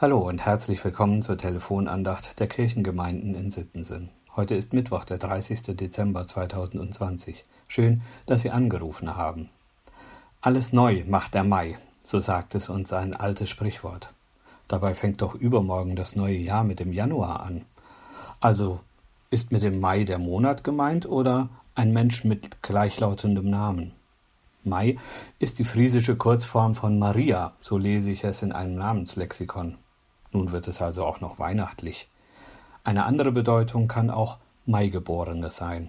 Hallo und herzlich willkommen zur Telefonandacht der Kirchengemeinden in Sittensen. Heute ist Mittwoch, der 30. Dezember 2020. Schön, dass Sie angerufen haben. Alles neu macht der Mai, so sagt es uns ein altes Sprichwort. Dabei fängt doch übermorgen das neue Jahr mit dem Januar an. Also ist mit dem Mai der Monat gemeint oder ein Mensch mit gleichlautendem Namen? Mai ist die friesische Kurzform von Maria, so lese ich es in einem Namenslexikon. Nun wird es also auch noch weihnachtlich. Eine andere Bedeutung kann auch Maigeborene sein.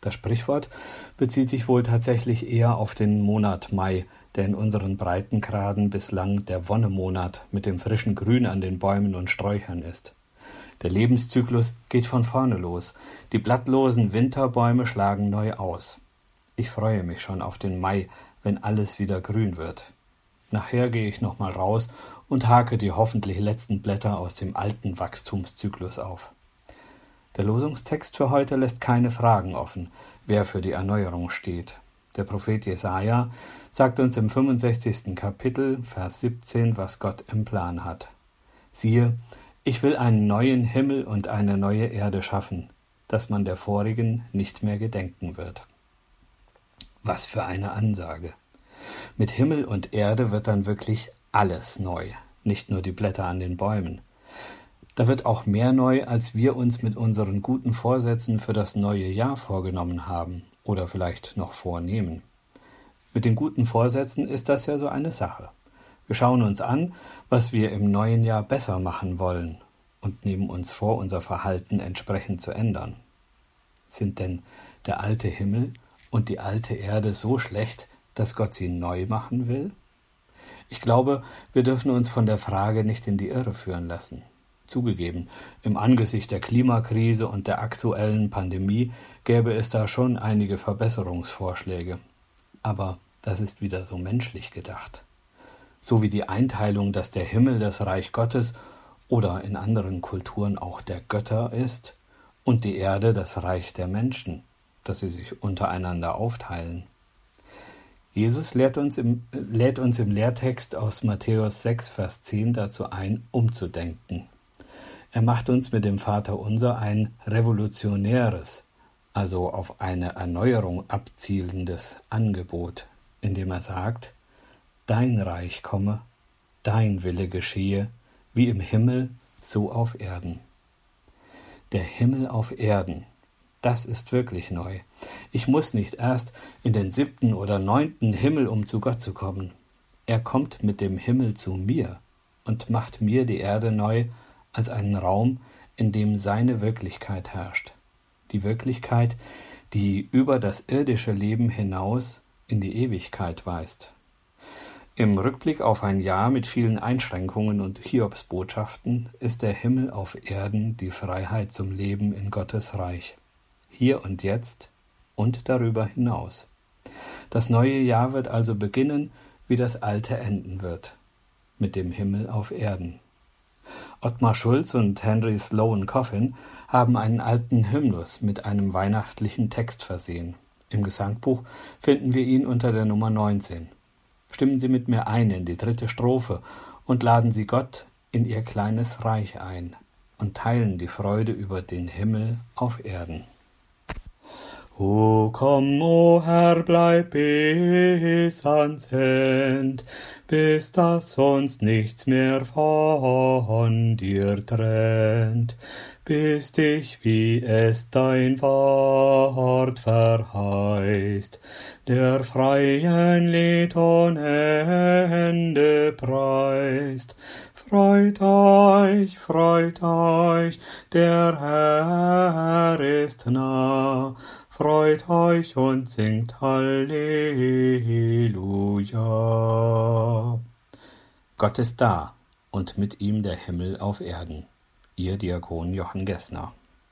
Das Sprichwort bezieht sich wohl tatsächlich eher auf den Monat Mai, der in unseren Breitengraden bislang der Wonnemonat mit dem frischen Grün an den Bäumen und Sträuchern ist. Der Lebenszyklus geht von vorne los. Die blattlosen Winterbäume schlagen neu aus. Ich freue mich schon auf den Mai, wenn alles wieder grün wird. Nachher gehe ich nochmal raus und hake die hoffentlich letzten Blätter aus dem alten Wachstumszyklus auf. Der Losungstext für heute lässt keine Fragen offen, wer für die Erneuerung steht. Der Prophet Jesaja sagt uns im 65. Kapitel, Vers 17, was Gott im Plan hat. Siehe, ich will einen neuen Himmel und eine neue Erde schaffen, dass man der vorigen nicht mehr gedenken wird. Was für eine Ansage. Mit Himmel und Erde wird dann wirklich alles neu, nicht nur die Blätter an den Bäumen. Da wird auch mehr neu, als wir uns mit unseren guten Vorsätzen für das neue Jahr vorgenommen haben oder vielleicht noch vornehmen. Mit den guten Vorsätzen ist das ja so eine Sache. Wir schauen uns an, was wir im neuen Jahr besser machen wollen und nehmen uns vor, unser Verhalten entsprechend zu ändern. Sind denn der alte Himmel und die alte Erde so schlecht, dass Gott sie neu machen will? Ich glaube, wir dürfen uns von der Frage nicht in die Irre führen lassen. Zugegeben, im Angesicht der Klimakrise und der aktuellen Pandemie gäbe es da schon einige Verbesserungsvorschläge. Aber das ist wieder so menschlich gedacht. So wie die Einteilung, dass der Himmel das Reich Gottes oder in anderen Kulturen auch der Götter ist und die Erde das Reich der Menschen, dass sie sich untereinander aufteilen. Jesus lädt uns im Lehrtext aus Matthäus 6, Vers 10 dazu ein, umzudenken. Er macht uns mit dem Vaterunser ein revolutionäres, also auf eine Erneuerung abzielendes Angebot, indem er sagt, dein Reich komme, dein Wille geschehe, wie im Himmel, so auf Erden. Der Himmel auf Erden. Das ist wirklich neu. Ich muss nicht erst in den 7. oder 9. Himmel, um zu Gott zu kommen. Er kommt mit dem Himmel zu mir und macht mir die Erde neu als einen Raum, in dem seine Wirklichkeit herrscht. Die Wirklichkeit, die über das irdische Leben hinaus in die Ewigkeit weist. Im Rückblick auf ein Jahr mit vielen Einschränkungen und Hiobsbotschaften ist der Himmel auf Erden die Freiheit zum Leben in Gottes Reich. Hier und jetzt und darüber hinaus. Das neue Jahr wird also beginnen, wie das alte enden wird, mit dem Himmel auf Erden. Ottmar Schulz und Henry Sloan Coffin haben einen alten Hymnus mit einem weihnachtlichen Text versehen. Im Gesangbuch finden wir ihn unter der Nummer 19. Stimmen Sie mit mir ein in die 3. Strophe und laden Sie Gott in Ihr kleines Reich ein und teilen die Freude über den Himmel auf Erden. O komm, o Herr, bleib bis ans End, bis dass uns nichts mehr von dir trennt, bis dich, wie es dein Wort verheißt, der freien Lied ohne Ende preist. Freut euch, der Herr ist nah, freut euch und singt Halleluja. Gott ist da und mit ihm der Himmel auf Erden. Ihr Diakon Johann Gessner.